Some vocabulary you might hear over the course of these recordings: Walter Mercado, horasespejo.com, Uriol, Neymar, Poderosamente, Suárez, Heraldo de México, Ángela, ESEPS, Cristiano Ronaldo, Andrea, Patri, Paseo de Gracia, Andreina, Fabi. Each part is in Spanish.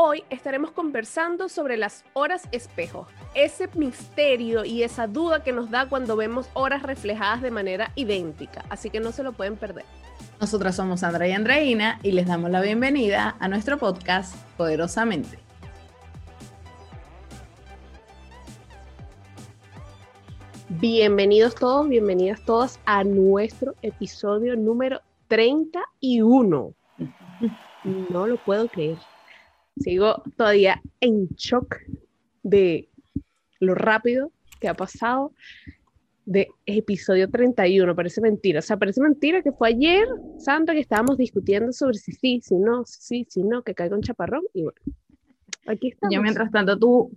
Hoy estaremos conversando sobre las horas espejo, ese misterio y esa duda que nos da cuando vemos horas reflejadas de manera idéntica, así que no se lo pueden perder. Nosotras somos Andrea y Andreina y les damos la bienvenida a nuestro podcast Poderosamente. Bienvenidos todos, bienvenidas todas a nuestro episodio número 31. No lo puedo creer. Sigo todavía en shock de lo rápido que ha pasado de episodio 31. Parece mentira. O sea, parece mentira que fue ayer, Sandra, que estábamos discutiendo sobre si sí, si no, sí, si no, que caiga un chaparrón. Y bueno, aquí estamos. Yo, mientras tanto, tú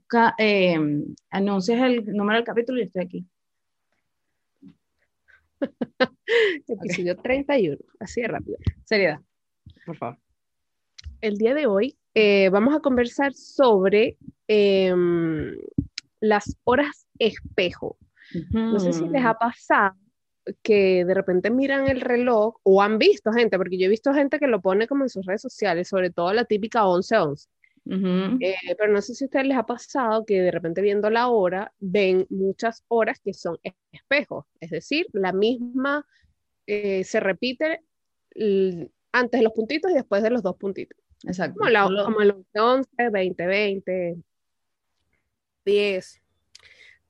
anuncias el número del capítulo y estoy aquí. Episodio 31. Así de rápido. Seriedad, por favor. El día de hoy vamos a conversar sobre las horas espejo. No sé si les ha pasado que de repente miran el reloj o han visto gente, porque yo he visto gente que lo pone como en sus redes sociales, sobre todo la típica 11:11. Pero no sé si a ustedes les ha pasado que de repente viendo la hora ven muchas horas que son espejos, es decir, la misma se repite antes de los puntitos y después de los dos puntitos. Exacto. Como el 11, 20, 20, 10,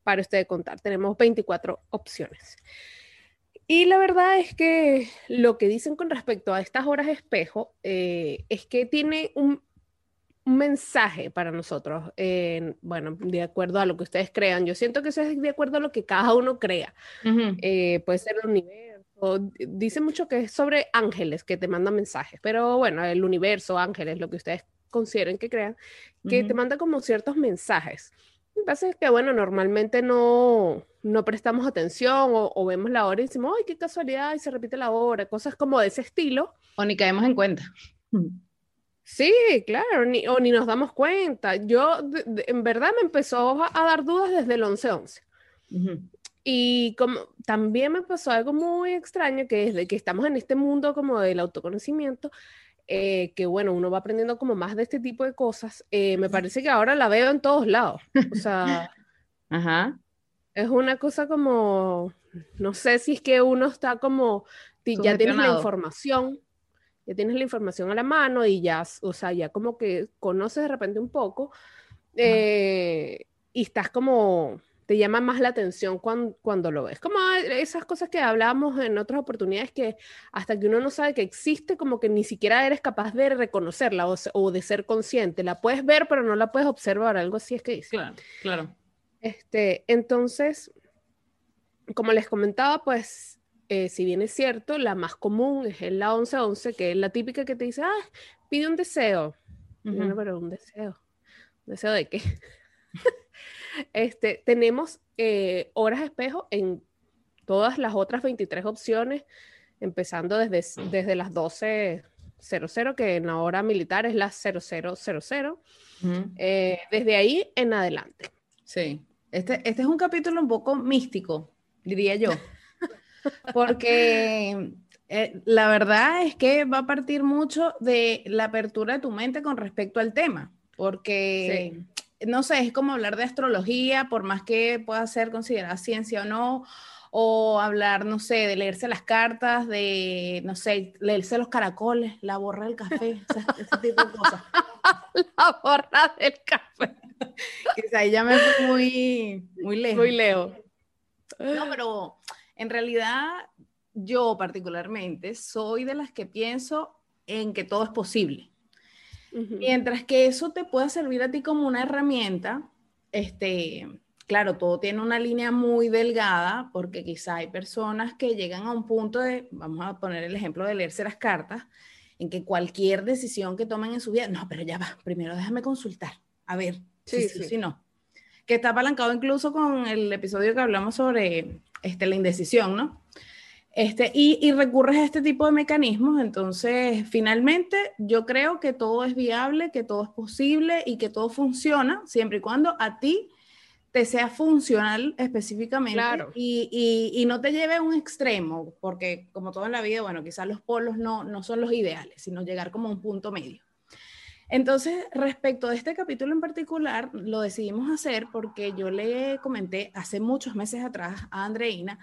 para usted contar. Tenemos 24 opciones. Y la verdad es que lo que dicen con respecto a estas horas espejo es que tiene un mensaje para nosotros. Bueno, de acuerdo a lo que ustedes crean. Yo siento que eso es de acuerdo a lo que cada uno crea. Puede ser el universo. Dice mucho que es sobre ángeles que te mandan mensajes, pero bueno, el universo, ángeles, lo que ustedes consideren que crean, que te manda como ciertos mensajes. Lo que pasa es que, bueno, normalmente no prestamos atención o vemos la hora y decimos, ¡ay, qué casualidad! Y se repite la hora, cosas como de ese estilo. O ni caemos en cuenta. Sí, claro, ni nos damos cuenta. Yo, en verdad, me empezó a dar dudas desde el 11:11. Y como también me pasó algo muy extraño, que desde que estamos en este mundo como del autoconocimiento, que bueno, uno va aprendiendo como más de este tipo de cosas, me parece que ahora la veo en todos lados, o sea, ajá. Es una cosa como, no sé si es que uno está como, ya tienes la información, a la mano y ya, o sea, ya como que conoces de repente un poco, y estás como... te llama más la atención cuando lo ves. Como esas cosas que hablábamos en otras oportunidades, que hasta que uno no sabe que existe, como que ni siquiera eres capaz de reconocerla o de ser consciente. La puedes ver, pero no la puedes observar, algo así es que dice. Claro, claro. Entonces, como les comentaba, pues, si bien es cierto, la más común es la 11:11, que es la típica que te dice, pide un deseo. Bueno, pero un deseo. ¿Un deseo de qué? Tenemos horas espejo en todas las otras 23 opciones, empezando desde las 12:00, que en la hora militar es las 00:00, desde ahí en adelante. Sí, este es un capítulo un poco místico, diría yo, porque la verdad es que va a partir mucho de la apertura de tu mente con respecto al tema, porque... Sí. No sé, es como hablar de astrología, por más que pueda ser considerada ciencia o hablar, no sé, de leerse las cartas, de, no sé, leerse los caracoles, la borra del café, ese tipo de cosas. La borra del café. Quizá ya me fui muy, muy lejos. Muy lejos. No, pero en realidad yo particularmente soy de las que pienso en que todo es posible. Mientras que eso te pueda servir a ti como una herramienta, claro, todo tiene una línea muy delgada, porque quizá hay personas que llegan a un punto de, vamos a poner el ejemplo de leerse las cartas, en que cualquier decisión que tomen en su vida, no, pero ya va, primero déjame consultar, a ver, si no. Que está apalancado incluso con el episodio que hablamos sobre la indecisión, ¿no? Y recurres a este tipo de mecanismos, entonces finalmente yo creo que todo es viable, que todo es posible y que todo funciona, siempre y cuando a ti te sea funcional específicamente, claro. y no te lleve a un extremo, porque como todo en la vida, bueno, quizás los polos no son los ideales, sino llegar como a un punto medio. Entonces, respecto de este capítulo en particular, lo decidimos hacer porque yo le comenté hace muchos meses atrás a Andreina,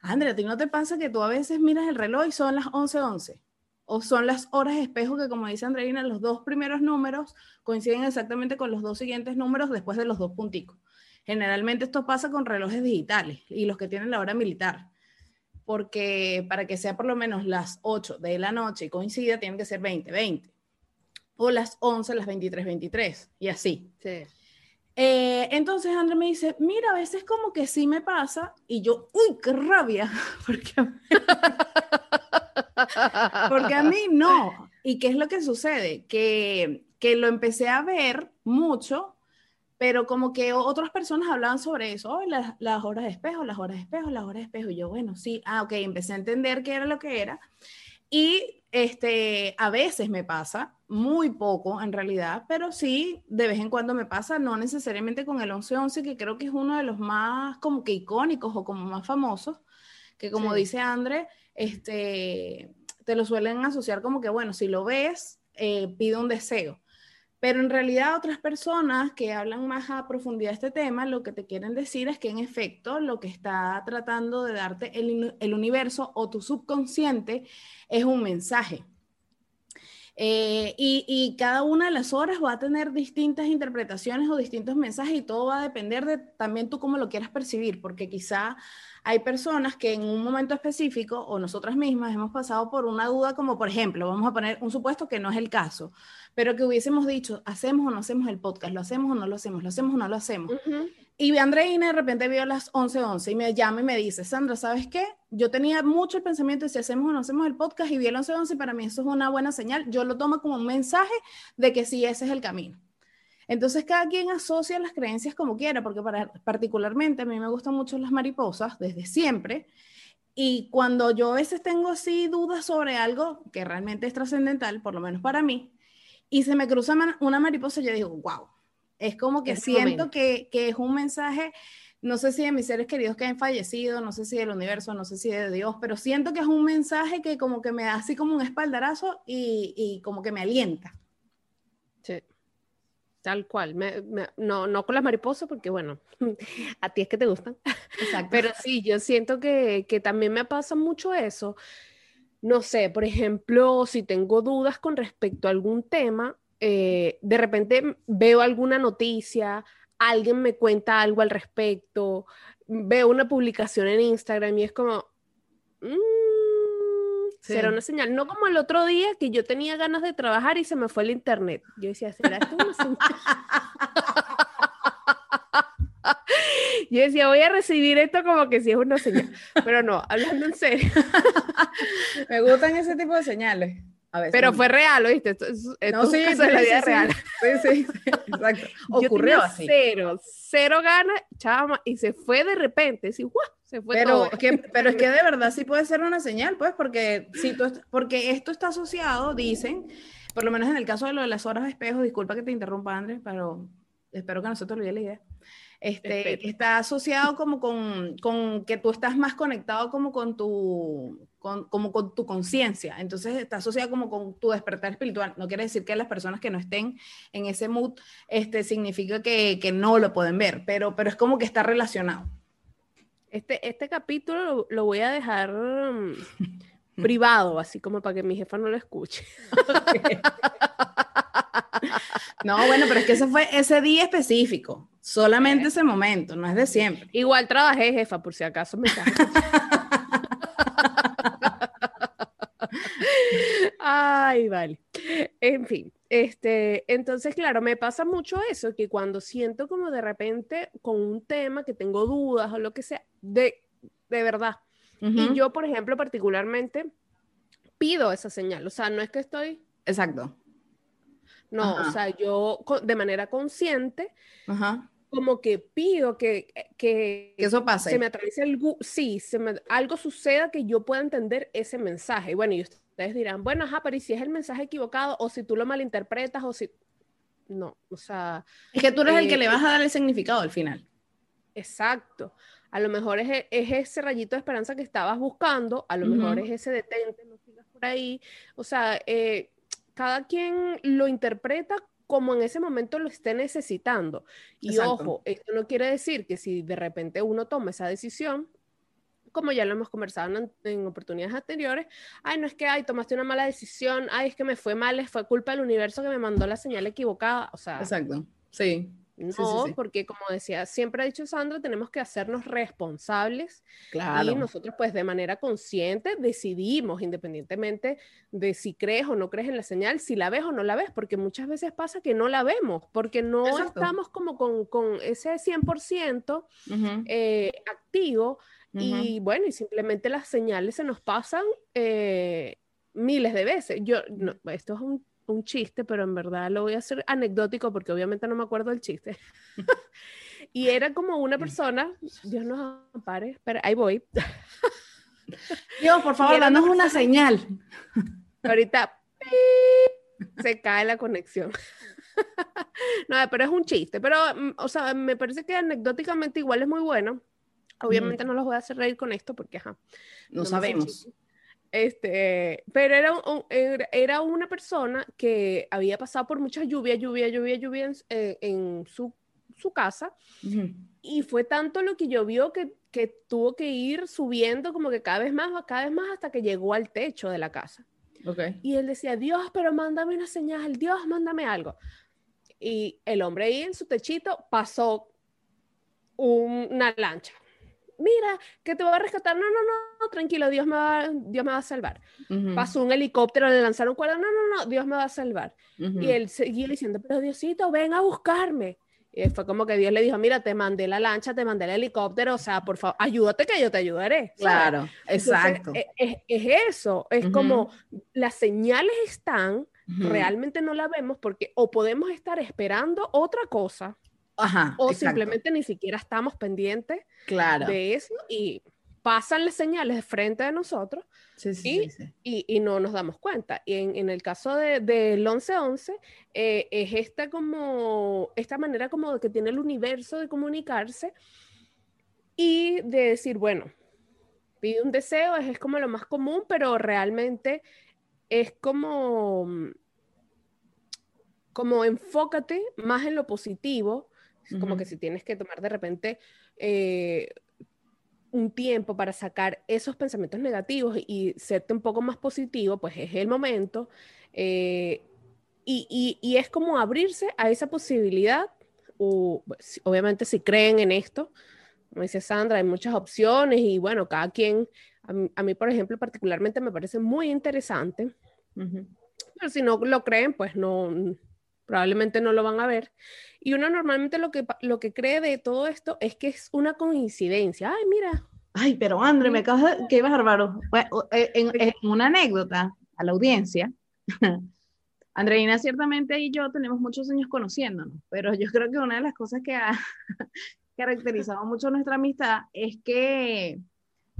Andrea, ¿a ti no te pasa que tú a veces miras el reloj y son las 11:11? O son las horas espejo que, como dice Andreina, los dos primeros números coinciden exactamente con los dos siguientes números después de los dos punticos. Generalmente esto pasa con relojes digitales y los que tienen la hora militar, porque para que sea por lo menos las 8 de la noche y coincida, tienen que ser 20:20. O las 11, las 23:23, y así. Sí. Entonces André me dice, mira, a veces como que sí me pasa, y yo, uy, qué rabia, porque a mí no. ¿Y qué es lo que sucede? Que lo empecé a ver mucho, pero como que otras personas hablaban sobre eso, oh, las horas de espejo, las horas de espejo, las horas de espejo, y yo, bueno, sí, ah, ok, empecé a entender qué era lo que era, y a veces me pasa, muy poco en realidad, pero sí, de vez en cuando me pasa, no necesariamente con el 11:11, que creo que es uno de los más como que icónicos o como más famosos, que como sí dice André, te lo suelen asociar como que, bueno, si lo ves, pide un deseo. Pero en realidad otras personas que hablan más a profundidad de este tema, lo que te quieren decir es que en efecto lo que está tratando de darte el universo o tu subconsciente es un mensaje. Y cada una de las horas va a tener distintas interpretaciones o distintos mensajes, y todo va a depender de también tú cómo lo quieras percibir, porque quizá hay personas que en un momento específico o nosotras mismas hemos pasado por una duda, como por ejemplo, vamos a poner un supuesto que no es el caso, pero que hubiésemos dicho, ¿hacemos o no hacemos el podcast? ¿Lo hacemos o no lo hacemos? ¿Lo hacemos o no lo hacemos? Uh-huh. Y Andreina de repente vio las 11:11 y me llama y me dice, Sandra, ¿sabes qué? Yo tenía mucho el pensamiento de si hacemos o no hacemos el podcast, y vi el 11:11, para mí eso es una buena señal. Yo lo tomo como un mensaje de que sí, ese es el camino. Entonces cada quien asocia las creencias como quiera, porque particularmente a mí me gustan mucho las mariposas desde siempre, y cuando yo a veces tengo así dudas sobre algo que realmente es trascendental, por lo menos para mí, y se me cruza una mariposa, yo digo, wow, es como que siento que es un mensaje, no sé si de mis seres queridos que han fallecido, no sé si del universo, no sé si de Dios, pero siento que es un mensaje que como que me da así como un espaldarazo y como que me alienta. Sí. Tal cual, no con las mariposas, porque bueno, a ti es que te gustan. Exacto. Pero sí, yo siento que también me pasa mucho eso. No sé, por ejemplo, si tengo dudas con respecto a algún tema, de repente veo alguna noticia, alguien me cuenta algo al respecto, veo una publicación en Instagram y es como... Sí. Será una señal, no como el otro día que yo tenía ganas de trabajar y se me fue el internet. Yo decía, ¿será esto una señal? Yo decía, voy a recibir esto como que si es una señal. Pero no, hablando en serio. Me gustan ese tipo de señales. A veces. Pero fue real, ¿oíste? Esto no, sí, es la vida real. Sí, exacto. Ocurrió así. Cero ganas, chama, y se fue de repente. Así, ¡guau! Pero es que de verdad sí puede ser una señal, pues, porque, porque esto está asociado, dicen, por lo menos en el caso de lo de las horas de espejo, disculpa que te interrumpa, Andrés, pero espero que no se te olvide la idea. Está asociado como con que tú estás más conectado como con tu conciencia, entonces está asociado como con tu despertar espiritual. No quiere decir que las personas que no estén en ese mood, significa que no lo pueden ver, pero es como que está relacionado. Este capítulo lo voy a dejar privado, así como para que mi jefa no lo escuche. Okay. No, bueno, pero es que ese fue ese día específico, solamente ese momento, no es de siempre. Igual trabajé, jefa, por si acaso me está. Ay, vale. En fin, entonces, claro, me pasa mucho eso, que cuando siento como de repente con un tema que tengo dudas o lo que sea, de verdad. Uh-huh. Y yo, por ejemplo, particularmente pido esa señal, o sea, no es que estoy... Exacto. No, ajá, o sea, yo de manera consciente, ajá, como que pido que eso pase. Se me atraviese algo, sí, algo suceda que yo pueda entender ese mensaje. Y bueno, y ustedes dirán, bueno, ajá, pero ¿y si es el mensaje equivocado? O si tú lo malinterpretas, o si... No, o sea... Es que tú eres el que le vas a dar el significado al final. Exacto. A lo mejor es ese rayito de esperanza que estabas buscando, a lo uh-huh mejor es ese detente, no sigas por ahí, o sea... cada quien lo interpreta como en ese momento lo esté necesitando. Y exacto, ojo, esto no quiere decir que si de repente uno toma esa decisión, como ya lo hemos conversado en oportunidades anteriores, ay, no es que, ay, tomaste una mala decisión, ay, es que me fue mal, fue culpa del universo que me mandó la señal equivocada, o sea. Exacto, sí. No, sí. Porque como decía, siempre ha dicho Sandra, tenemos que hacernos responsables. Claro. Y nosotros pues de manera consciente decidimos, independientemente de si crees o no crees en la señal, si la ves o no la ves, porque muchas veces pasa que no la vemos, porque no exacto, estamos como con ese 100% uh-huh, activo, uh-huh, y bueno, y simplemente las señales se nos pasan miles de veces. Esto es un chiste, pero en verdad lo voy a hacer anecdótico porque obviamente no me acuerdo del chiste. Y era como una persona, Dios nos ampare, espera, ahí voy. Dios, por favor, danos una señal. Ahorita se cae la conexión. No, pero es un chiste, pero o sea, me parece que anecdóticamente igual es muy bueno. Obviamente no los voy a hacer reír con esto porque ajá, no sabemos. Pero era una persona que había pasado por mucha lluvia en su casa, uh-huh, y fue tanto lo que llovió que tuvo que ir subiendo como que cada vez más hasta que llegó al techo de la casa. Okay. Y él decía, Dios, pero mándame una señal, Dios, mándame algo. Y el hombre ahí en su techito pasó una lancha. Mira, que te va a rescatar, no, tranquilo, Dios me va a salvar. Uh-huh. Pasó un helicóptero, le lanzaron cuerda, no, Dios me va a salvar. Uh-huh. Y él seguía diciendo, pero Diosito, ven a buscarme. Y fue como que Dios le dijo, mira, te mandé la lancha, te mandé el helicóptero, o sea, por favor, ayúdate que yo te ayudaré. Claro, exacto. Entonces, es eso, es uh-huh, como las señales están, uh-huh, realmente no las vemos porque o podemos estar esperando otra cosa. Ajá, o exacto, simplemente ni siquiera estamos pendientes, claro, de eso y pasan las señales de frente de nosotros, sí. Y no nos damos cuenta. Y en el caso del 11-11 es esta manera como que tiene el universo de comunicarse y de decir, bueno, pide un deseo, es como lo más común, pero realmente es como enfócate más en lo positivo. Como uh-huh, que si tienes que tomar de repente un tiempo para sacar esos pensamientos negativos y serte un poco más positivo, pues es el momento. Y es como abrirse a esa posibilidad. Obviamente si creen en esto, como dice Sandra, hay muchas opciones y bueno, cada quien, a mí por ejemplo particularmente me parece muy interesante. Uh-huh. Pero si no lo creen, pues no... probablemente no lo van a ver, y uno normalmente lo que cree de todo esto es que es una coincidencia, ay mira. Ay, pero André, me acabas de... qué bárbaro. Bueno, en una anécdota a la audiencia, Andreina ciertamente y yo tenemos muchos años conociéndonos, pero yo creo que una de las cosas que ha caracterizado mucho nuestra amistad es que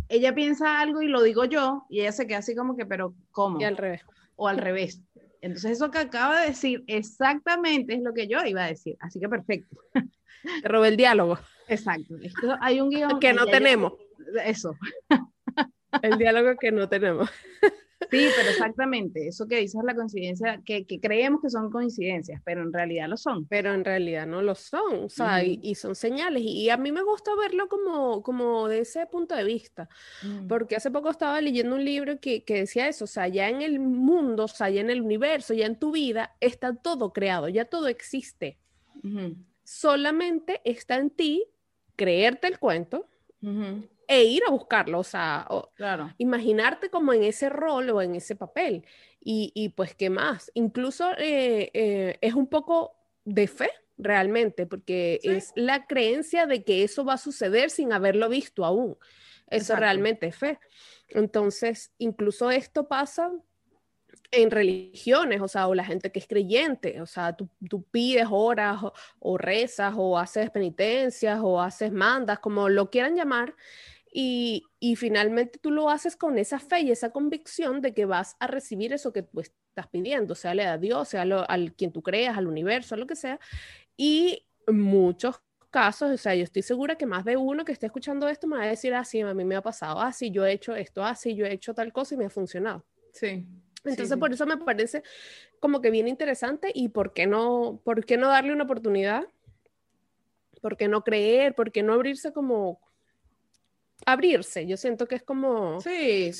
ella piensa algo y lo digo yo, y ella se queda así como que, pero ¿cómo? Y al revés. O al revés. Entonces eso que acabo de decir exactamente es lo que yo iba a decir, así que perfecto. Te robé el diálogo. Exacto. Esto, hay un guión que no tenemos. Eso. El diálogo que no tenemos. Sí, pero exactamente, eso que dices es la coincidencia, que creemos que son coincidencias, pero en realidad lo son. Pero en realidad no lo son, o sea, uh-huh, y son señales, y a mí me gusta verlo como de ese punto de vista, uh-huh, porque hace poco estaba leyendo un libro que decía eso, o sea, ya en el mundo, o sea, ya en el universo, ya en tu vida, está todo creado, ya todo existe, uh-huh, solamente está en ti creerte el cuento, uh-huh, e ir a buscarlo, o sea, claro, imaginarte como en ese rol o en ese papel, y pues qué más, incluso es un poco de fe realmente, porque ¿sí? Es la creencia de que eso va a suceder sin haberlo visto aún, eso exacto, realmente es fe, entonces incluso esto pasa en religiones, o sea, o la gente que es creyente, o sea, tú pides horas, o rezas, o haces penitencias, o haces mandas, como lo quieran llamar, y finalmente tú lo haces con esa fe y esa convicción de que vas a recibir eso que tú estás pidiendo, sea a Dios, sea al quien tú creas, al universo, a lo que sea, y muchos casos, o sea, yo estoy segura que más de uno que esté escuchando esto me va a decir, ah, sí, a mí me ha pasado, ah, sí, yo he hecho esto, ah, sí, yo he hecho tal cosa y me ha funcionado. Sí. Entonces, por eso me parece como que bien interesante y por qué no darle una oportunidad, por qué no creer, por qué no abrirse como... Abrirse, yo siento que es como,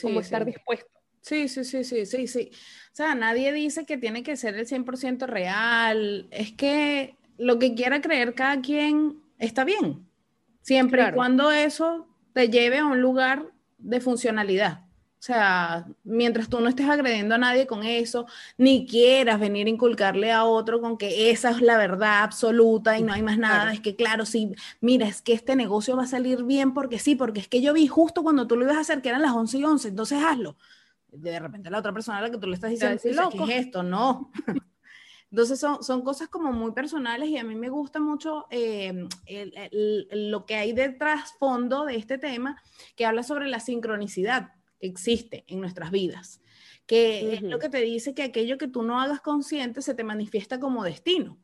como estar dispuesto. Sí. O sea, nadie dice que tiene que ser el 100% real, es que lo que quiera creer cada quien está bien, siempre y cuando eso te lleve a un lugar de funcionalidad. O sea, mientras tú no estés agrediendo a nadie con eso, ni quieras venir a inculcarle a otro con que esa es la verdad absoluta y no hay más nada, es que claro, sí, mira, es que este negocio va a salir bien porque sí, porque es que yo vi justo cuando tú lo ibas a hacer que eran las 11:11, entonces hazlo. De repente la otra persona a la que tú le estás diciendo, ¿qué es esto? No. Entonces son cosas como muy personales y a mí me gusta mucho lo que hay de trasfondo de este tema que habla sobre la sincronicidad. Existe en nuestras vidas, que es lo que te dice que aquello que tú no hagas consciente se te manifiesta como destino.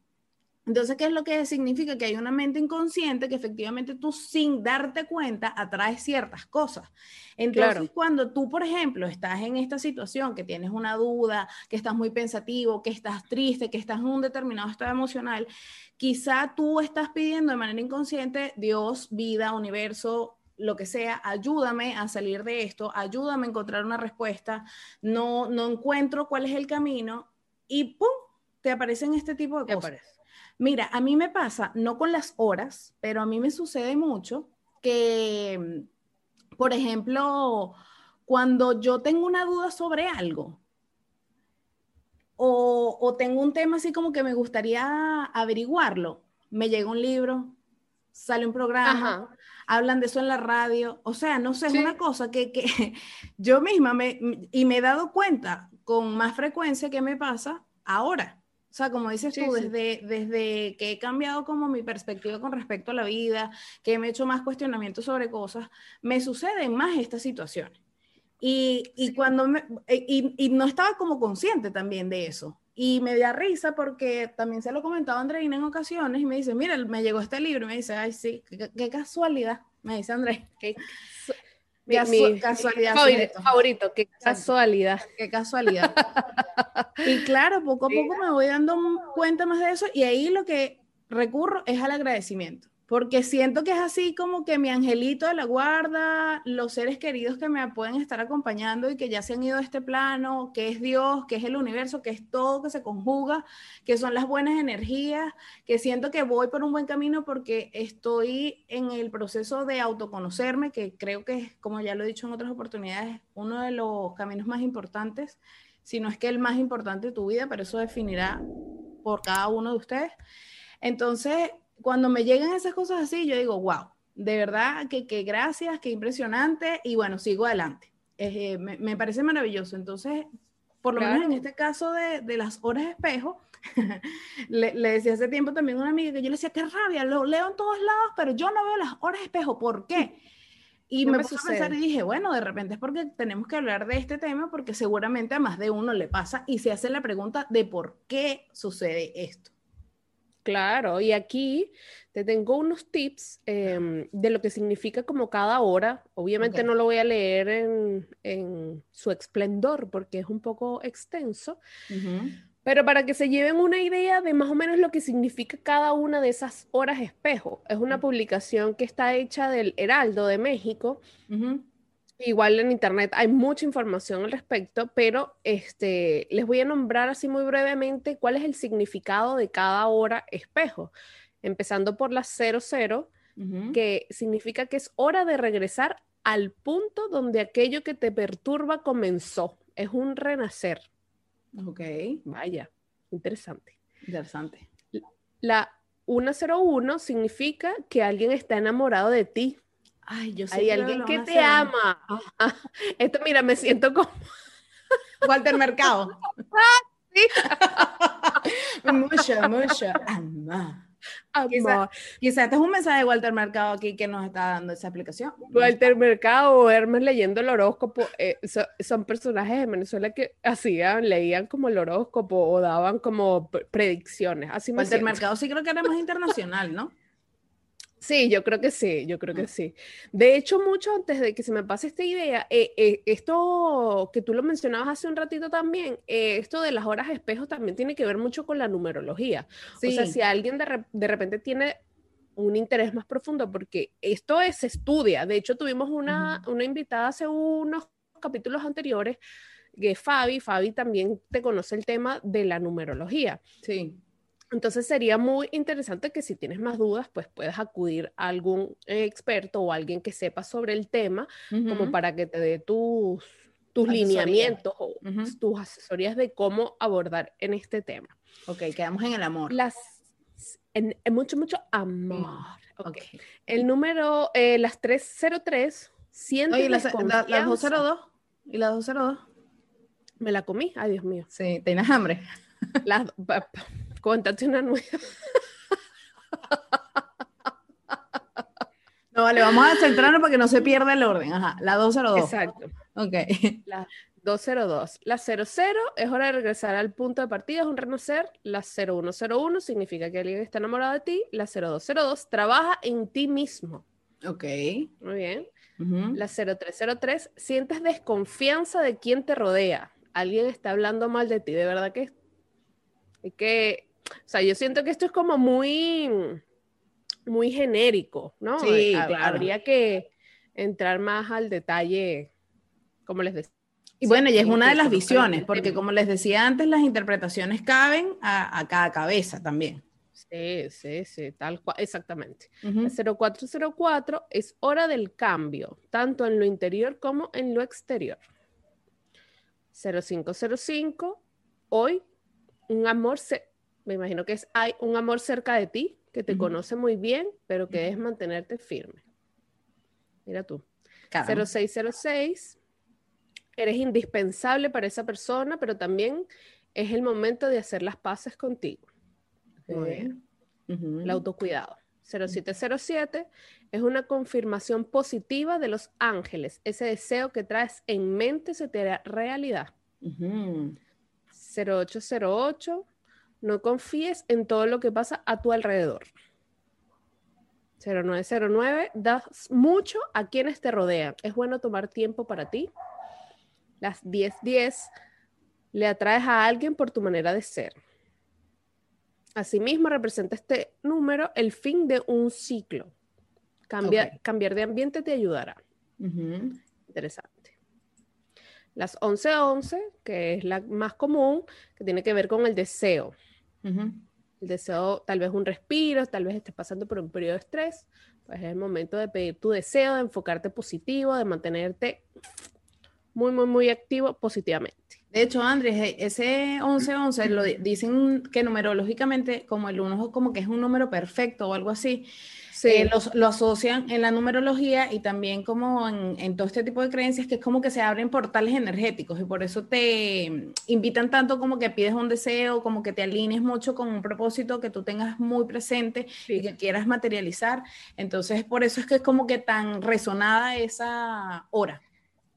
Entonces, ¿qué es lo que significa? Que hay una mente inconsciente que efectivamente tú sin darte cuenta atraes ciertas cosas. Entonces, cuando tú, por ejemplo, estás en esta situación, que tienes una duda, que estás muy pensativo, que estás triste, que estás en un determinado estado emocional, quizá tú estás pidiendo de manera inconsciente, Dios, vida, universo, lo que sea, ayúdame a salir de esto, ayúdame a encontrar una respuesta, no encuentro cuál es el camino, y ¡pum!, te aparecen este tipo de cosas. Mira, a mí me pasa, no con las horas, pero a mí me sucede mucho que, por ejemplo, cuando yo tengo una duda sobre algo, o tengo un tema así como que me gustaría averiguarlo, me llega un libro, sale un programa, hablan de eso en la radio, o sea, no sé, es una cosa que yo misma me he dado cuenta con más frecuencia que me pasa ahora. O sea, como dices tú, desde que he cambiado como mi perspectiva con respecto a la vida, que me he hecho más cuestionamientos sobre cosas, me suceden más estas situaciones. Y cuando y no estaba como consciente también de eso. Y me da risa porque también se lo comentaba a Andreina en ocasiones y me dice, mira, me llegó este libro, y me dice, ay, sí, qué casualidad, me dice Andrea, mi casualidad favorito, qué casualidad. Qué casualidad. Y claro, poco a poco me voy dando cuenta más de eso y ahí lo que recurro es al agradecimiento, porque siento que es así como que mi angelito de la guarda, los seres queridos que me pueden estar acompañando y que ya se han ido de este plano, que es Dios, que es el universo, que es todo que se conjuga, que son las buenas energías, que siento que voy por un buen camino porque estoy en el proceso de autoconocerme, que creo que es, como ya lo he dicho en otras oportunidades, uno de los caminos más importantes, si no es que el más importante de tu vida, pero eso definirá por cada uno de ustedes. Entonces, cuando me llegan esas cosas así, yo digo, wow, de verdad, que gracias, que impresionante, y bueno, sigo adelante. Me parece maravilloso. Entonces, por lo menos en este caso de las horas espejo, le decía hace tiempo también a una amiga que yo le decía, qué rabia, lo leo en todos lados, pero yo no veo las horas espejo, ¿por qué? Y me puse a pensar y dije, bueno, de repente es porque tenemos que hablar de este tema, porque seguramente a más de uno le pasa, y se hace la pregunta de por qué sucede esto. Claro, y aquí te tengo unos tips de lo que significa como cada hora. Obviamente no lo voy a leer en su esplendor porque es un poco extenso, pero para que se lleven una idea de más o menos lo que significa cada una de esas horas espejo. Es una publicación que está hecha del Heraldo de México. Igual en internet hay mucha información al respecto, pero les voy a nombrar así muy brevemente cuál es el significado de cada hora espejo. Empezando por la 00, que significa que es hora de regresar al punto donde aquello que te perturba comenzó. Es un renacer. Ok. Vaya, interesante. Interesante. La 101 significa que alguien está enamorado de ti. Ay, yo sé. Hay alguien que te ama. Esto, mira, me siento como Walter Mercado. Mucho. Quizá este es un mensaje de Walter Mercado aquí que nos está dando esa aplicación. Walter Mercado o Hermes leyendo el horóscopo, son personajes en Venezuela que leían como el horóscopo o daban como predicciones. Así Walter Mercado sí creo que era más internacional, ¿no? Sí, yo creo que sí, yo creo que sí. De hecho, mucho antes de que se me pase esta idea, esto que tú lo mencionabas hace un ratito también, esto de las horas espejos también tiene que ver mucho con la numerología. Sí. O sea, si alguien de repente tiene un interés más profundo, porque esto se estudia. De hecho, tuvimos una invitada hace unos capítulos anteriores, que es Fabi. Fabi también te conoce el tema de la numerología. Sí. Entonces sería muy interesante que si tienes más dudas, pues puedas acudir a algún experto o alguien que sepa sobre el tema, como para que te dé tus lineamientos o tus asesorías de cómo abordar en este tema. Ok, quedamos en el amor. En mucho, mucho amor. Okay. Okay. El número, las 303, siento y las 202. ¿Y las 202? Me la comí, ay Dios mío. Sí, ¿tienes hambre? Cuéntate una nueva. No, vale, vamos a centrarnos para que no se pierda el orden. Ajá, la 202. Exacto. Ok. La 202. La 00 es hora de regresar al punto de partida, es un renacer. La 0101 significa que alguien está enamorado de ti. La 0202 trabaja en ti mismo. Ok. Muy bien. La 0303 sientes desconfianza de quien te rodea. Alguien está hablando mal de ti, de verdad que o sea, yo siento que esto es como muy, muy genérico, ¿no? Sí, claro. Habría que entrar más al detalle, como les decía. Y bueno, y es una de las visiones, porque como les decía antes, las interpretaciones caben a cada cabeza también. Sí, tal cual, exactamente. La 0404 es hora del cambio, tanto en lo interior como en lo exterior. 0505, hoy un amor, me imagino que hay un amor cerca de ti, que te conoce muy bien, pero que debes mantenerte firme. Mira tú. Caramba. 0606, eres indispensable para esa persona, pero también es el momento de hacer las paces contigo. Muy bien. El autocuidado. 0707, es una confirmación positiva de los ángeles. Ese deseo que traes en mente se te hará realidad. 0808, no confíes en todo lo que pasa a tu alrededor. 0909, das mucho a quienes te rodean. Es bueno tomar tiempo para ti. Las 1010, le atraes a alguien por tu manera de ser. Asimismo, representa este número el fin de un ciclo. Cambiar de ambiente te ayudará. Interesante. Las 1111, que es la más común, que tiene que ver con el deseo. El deseo, tal vez un respiro, tal vez estés pasando por un periodo de estrés, pues es el momento de pedir tu deseo, de enfocarte positivo, de mantenerte muy, muy, muy activo positivamente. De hecho, Andrés, ese 1111 lo dicen que numerológicamente, como el 1 como que es un número perfecto o algo así. Sí. Lo asocian en la numerología y también como en todo este tipo de creencias, que es como que se abren portales energéticos y por eso te invitan tanto como que pides un deseo, como que te alinees mucho con un propósito que tú tengas muy presente y que quieras materializar. Entonces, por eso es que es como que tan resonada esa hora.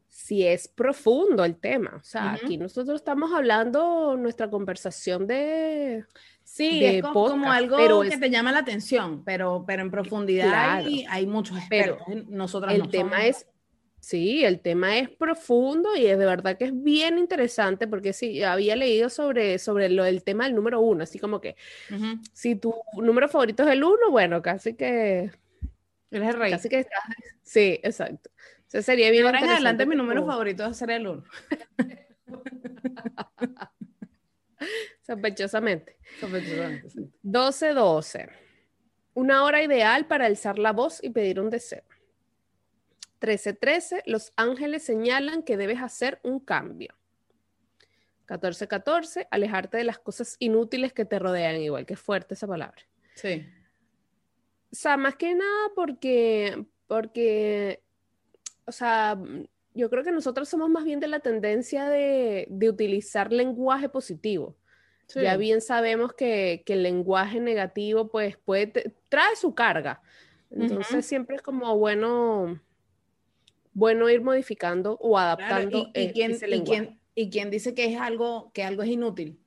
Sí, es profundo el tema. O sea, aquí nosotros estamos hablando nuestra conversación de... Sí, de es como algo que te llama la atención, pero en profundidad hay muchos expertos. Nosotros el tema somos... el tema es profundo y es de verdad que es bien interesante porque sí, había leído sobre lo del tema del número 1, así como que si tu número favorito es el 1, bueno, casi que... Eres el rey. Casi que estás... Sí, exacto. O sea, sería bien ahora en adelante mi número favorito va a ser el 1. Sospechosamente. 12-12. Una hora ideal para alzar la voz y pedir un deseo. 13-13. Los ángeles señalan que debes hacer un cambio. 14-14. Alejarte de las cosas inútiles que te rodean. Igual que fuerte esa palabra. Sí. O sea, más que nada porque o sea, yo creo que nosotros somos más bien de la tendencia de utilizar lenguaje positivo. Sí. Ya bien sabemos que el lenguaje negativo pues trae su carga. Entonces siempre es como bueno ir modificando o adaptando ese lenguaje. ¿Y quién dice que algo es inútil?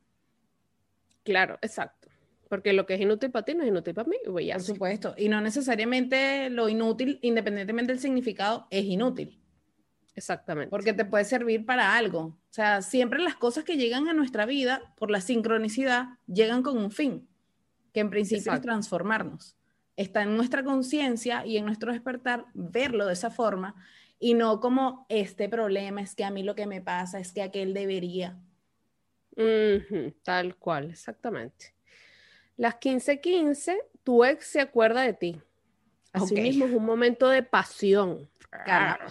Claro, exacto. Porque lo que es inútil para ti no es inútil para mí. Voy a Por supuesto. Y no necesariamente lo inútil, independientemente del significado, es inútil. Exactamente. Porque te puede servir para algo. O sea, siempre las cosas que llegan a nuestra vida, por la sincronicidad, llegan con un fin. Que en principio Exacto. es transformarnos. Está en nuestra conciencia y en nuestro despertar verlo de esa forma y no como este problema, es que a mí lo que me pasa, es que aquel debería. Mm-hmm, tal cual, exactamente. Las 15:15, tu ex se acuerda de ti. Así okay. mismo es un momento de pasión. Claro.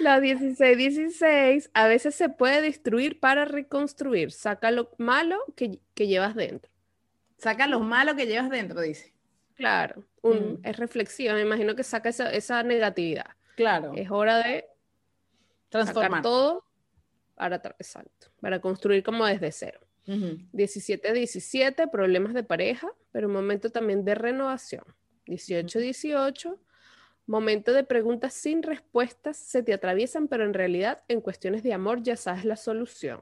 Las 16:16, a veces se puede destruir para reconstruir. Saca lo malo que llevas dentro. Saca lo malo que llevas dentro, dice. Claro, es reflexiva, me imagino que saca esa negatividad. Claro. Es hora de transformar todo para construir como desde cero. Uh-huh. 17:17, problemas de pareja, pero un momento también de renovación. 18:18, momento de preguntas sin respuestas, se te atraviesan, pero en realidad en cuestiones de amor ya sabes la solución.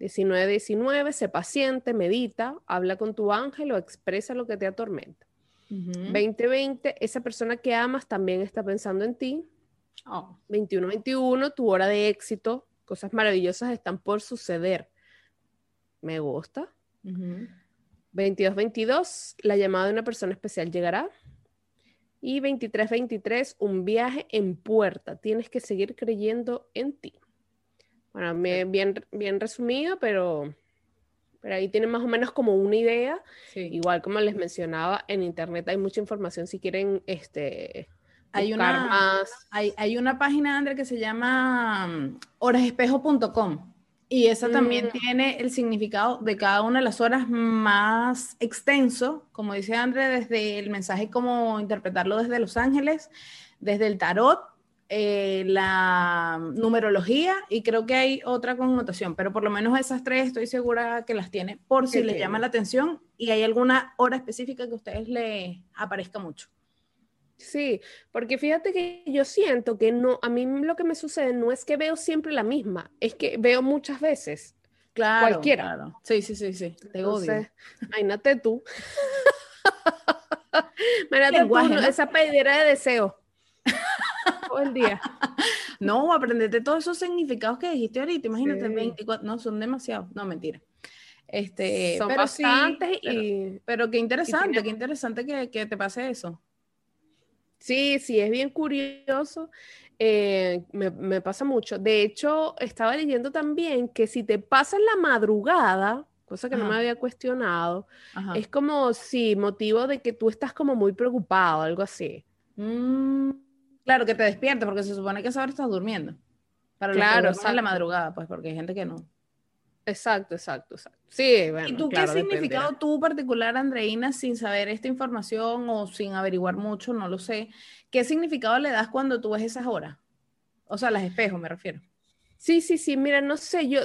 19:19, sé paciente, medita, habla con tu ángel o expresa lo que te atormenta. Uh-huh. 20:20, esa persona que amas también está pensando en ti. Oh. 21:21, tu hora de éxito, cosas maravillosas están por suceder. Me gusta. Uh-huh. 22:22, la llamada de una persona especial llegará. Y 23:23, un viaje en puerta. Tienes que seguir creyendo en ti. Bueno, bien, bien resumido, pero ahí tienen más o menos como una idea. Sí. Igual como les mencionaba, en internet hay mucha información si quieren buscar más. Hay una página, Andrea, que se llama horasespejo.com. Y esa también tiene el significado de cada una de las horas más extenso, como dice Andrea, desde el mensaje, cómo interpretarlo desde Los Ángeles, desde el tarot, la numerología, y creo que hay otra connotación, pero por lo menos esas tres estoy segura que las tiene, por si les llama la atención y hay alguna hora específica que a ustedes les aparezca mucho. Sí, porque fíjate que yo siento que no, a mí lo que me sucede no es que veo siempre la misma, es que veo muchas veces. Claro. Cualquiera. Claro. Sí. Te odio. Imagínate tú. Imagínate tú, ¿no? Esa pedera de deseo. Todo el día. No, aprendete todos esos significados que dijiste ahorita. Imagínate, sí. 24. No, son demasiados. No, mentira. Son pero bastantes. Sí, pero qué interesante, qué interesante que te pase eso. Sí, es bien curioso, me pasa mucho. De hecho, estaba leyendo también que si te pasa en la madrugada, cosa que Ajá. no me había cuestionado, Ajá. es como si motivo de que tú estás como muy preocupado, algo así. Claro, que te despiertes, porque se supone que a esa hora estás durmiendo. Para claro, o sea, en la madrugada, pues, porque hay gente que no. Exacto. Sí, bueno, ¿y tú claro, qué significado dependerá. Tú particular, Andreina, sin saber esta información o sin averiguar mucho, no lo sé, qué significado le das cuando tú ves esas horas? O sea, las espejos, me refiero. Sí, mira, no sé, yo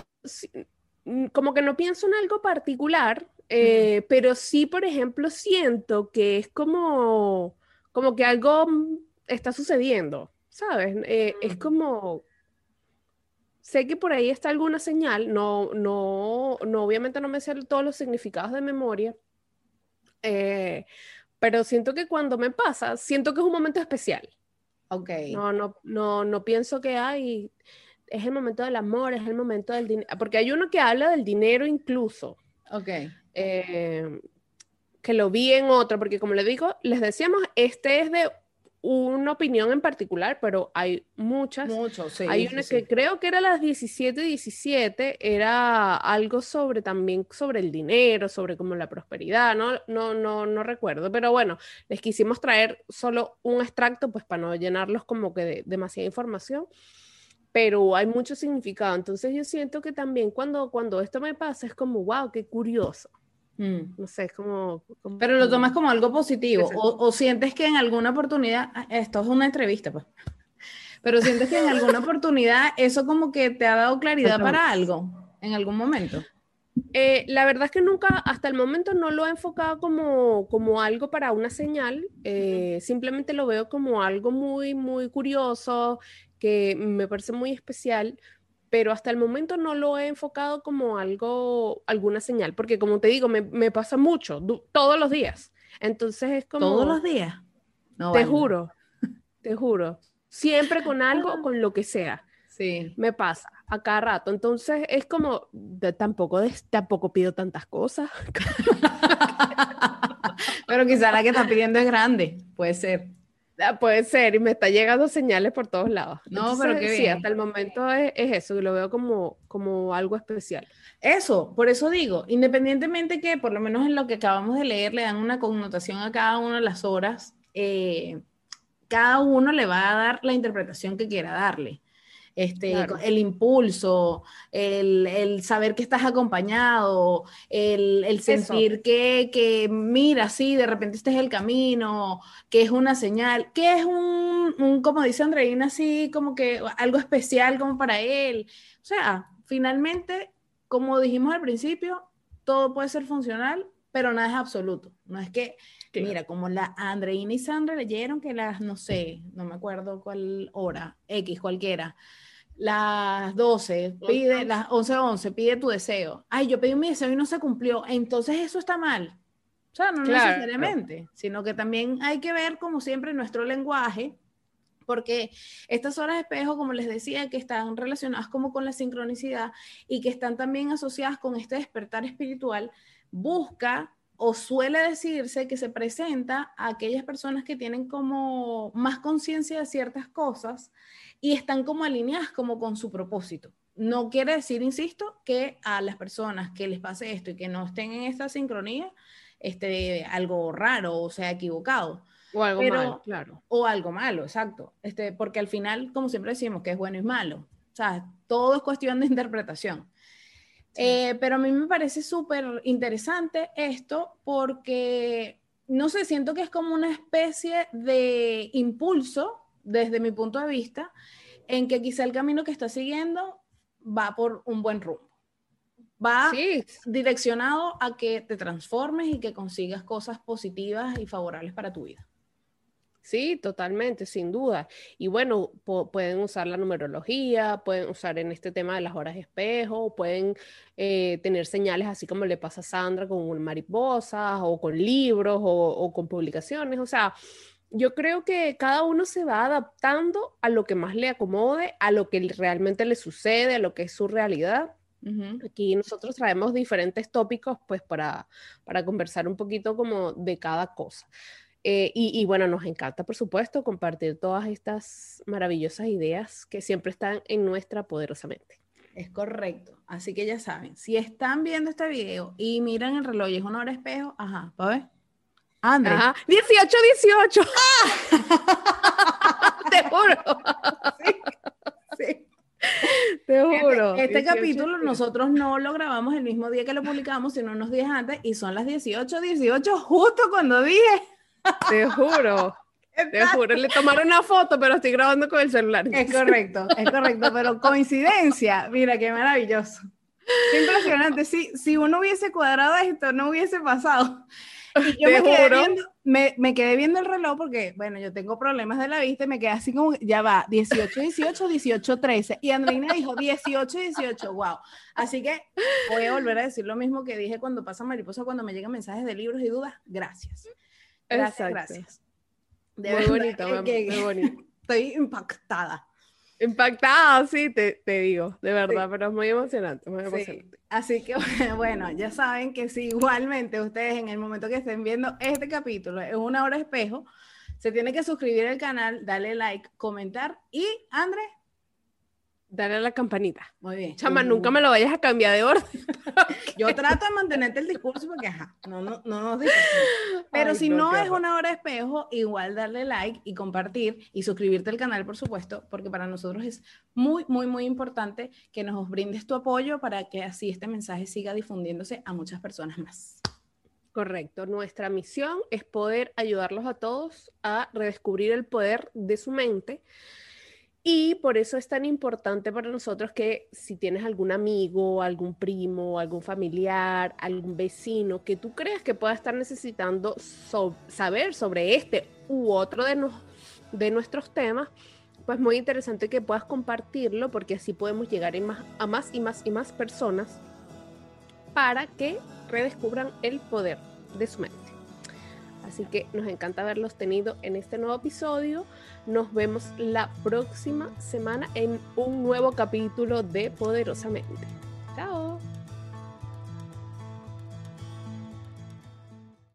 como que no pienso en algo particular, uh-huh. pero sí, por ejemplo, siento que es como que algo está sucediendo, ¿sabes? Uh-huh. Es como... Sé que por ahí está alguna señal, no, obviamente no me sé todos los significados de memoria, pero siento que cuando me pasa, siento que es un momento especial. Okay. No pienso que es el momento del amor, es el momento del dinero, porque hay uno que habla del dinero incluso. Okay. Que lo vi en otro, porque como les decíamos, este es de... una opinión en particular, pero hay muchas. Sí, hay una que creo que era las 17:17, era algo sobre el dinero, sobre como la prosperidad, no recuerdo, pero bueno, les quisimos traer solo un extracto, pues para no llenarlos como que de demasiada información, pero hay mucho significado, entonces yo siento que también cuando esto me pasa es como, wow, qué curioso. No sé, es como... Pero lo tomas como algo positivo, o sientes que en alguna oportunidad, esto es una entrevista pues, pero sientes que en alguna oportunidad eso como que te ha dado claridad para algo, en algún momento. La verdad es que nunca, hasta el momento no lo he enfocado como algo para una señal, uh-huh. simplemente lo veo como algo muy, muy curioso, que me parece muy especial, pero hasta el momento no lo he enfocado como algo, alguna señal, porque como te digo, me pasa mucho, todos los días. Entonces es como... ¿Todos los días? No, te juro, te juro. Siempre con algo, con lo que sea. Sí. Me pasa a cada rato. Entonces es como, tampoco pido tantas cosas. Pero quizá la que está pidiendo es grande, puede ser. Puede ser, y me está llegando señales por todos lados. No, entonces, pero qué bien. Sí, hasta el momento es eso, lo veo como algo especial. Eso, por eso digo, independientemente que por lo menos en lo que acabamos de leer le dan una connotación a cada una de las horas, cada uno le va a dar la interpretación que quiera darle. Claro. El impulso, el saber que estás acompañado, el sentir que mira, sí, de repente este es el camino, que es una señal, que es un como dice Andreina, así como que algo especial como para él. O sea, finalmente, como dijimos al principio, todo puede ser funcional, pero nada es absoluto. No es que, claro, mira, como la Andreina y Sandra leyeron que las, no sé, no me acuerdo cuál hora, X, cualquiera, las 12, pide, las 11, pide tu deseo. Ay, yo pedí mi deseo y no se cumplió, entonces eso está mal. O sea, no, claro, necesariamente, sino que también hay que ver, como siempre, nuestro lenguaje, porque estas horas de espejo, como les decía, que están relacionadas como con la sincronicidad y que están también asociadas con este despertar espiritual, busca o suele decirse que se presenta a aquellas personas que tienen como más conciencia de ciertas cosas y están como alineadas como con su propósito. No quiere decir, insisto, que a las personas que les pase esto y que no estén en esta sincronía, algo raro o sea equivocado. O algo malo, claro. O algo malo, exacto. Porque al final, como siempre decimos, que es bueno y malo. O sea, todo es cuestión de interpretación. Pero a mí me parece súper interesante esto porque, no sé, siento que es como una especie de impulso, desde mi punto de vista, en que quizá el camino que está siguiendo va por un buen rumbo. Va direccionado a que te transformes y que consigas cosas positivas y favorables para tu vida. Sí, totalmente, sin duda. Y bueno, pueden usar la numerología, pueden usar en este tema de las horas de espejo, pueden tener señales así como le pasa a Sandra con mariposas o con libros o con publicaciones. O sea, yo creo que cada uno se va adaptando a lo que más le acomode, a lo que realmente le sucede, a lo que es su realidad. Uh-huh. Aquí nosotros traemos diferentes tópicos pues para conversar un poquito como de cada cosa. Y bueno, nos encanta, por supuesto, compartir todas estas maravillosas ideas que siempre están en nuestra Poderosamente. Es correcto. Así que ya saben, si están viendo este video y miran el reloj y es una hora espejo, ajá, ¿va a ver? André. Ajá. 18. ¡Ah! Te juro. Sí. Te juro. Este capítulo nosotros no lo grabamos el mismo día que lo publicamos, sino unos días antes, y son las 18, justo cuando dije... Te juro, le tomaron una foto, pero estoy grabando con el celular. Es correcto, pero coincidencia, mira qué maravilloso. Qué impresionante, si uno hubiese cuadrado esto, no hubiese pasado. Y yo me quedé viendo el reloj porque, bueno, yo tengo problemas de la vista y me quedé así como, ya va, 18, 13. Y Andreina dijo 18, wow. Así que voy a volver a decir lo mismo que dije cuando pasa mariposa, cuando me llegan mensajes de libros y dudas, gracias. Gracias. De muy bonito, muy bonito. Estoy impactada. Sí, te digo, de verdad, sí. Pero es muy emocionante, muy emocionante. Sí. Así que, bueno, ya saben que si igualmente ustedes en el momento que estén viendo este capítulo, es una hora espejo, se tienen que suscribir al canal, darle like, comentar y, André, dale a la campanita. Muy bien. Chama, nunca me lo vayas a cambiar de orden. Yo trato de mantenerte el discurso porque, ajá, no nos dices. Pero si no es una hora de espejo, igual darle like y compartir y suscribirte al canal, por supuesto, porque para nosotros es muy, muy, muy importante que nos brindes tu apoyo para que así este mensaje siga difundiéndose a muchas personas más. Correcto. Nuestra misión es poder ayudarlos a todos a redescubrir el poder de su mente. Y por eso es tan importante para nosotros que si tienes algún amigo, algún primo, algún familiar, algún vecino que tú creas que pueda estar necesitando saber sobre este u otro de nuestros temas, Pues muy interesante que puedas compartirlo, porque así podemos llegar a más y más y más personas para que redescubran el poder de su mente. Así que nos encanta haberlos tenido en este nuevo episodio. Nos vemos la próxima semana en un nuevo capítulo de Poderosamente. ¡Chao!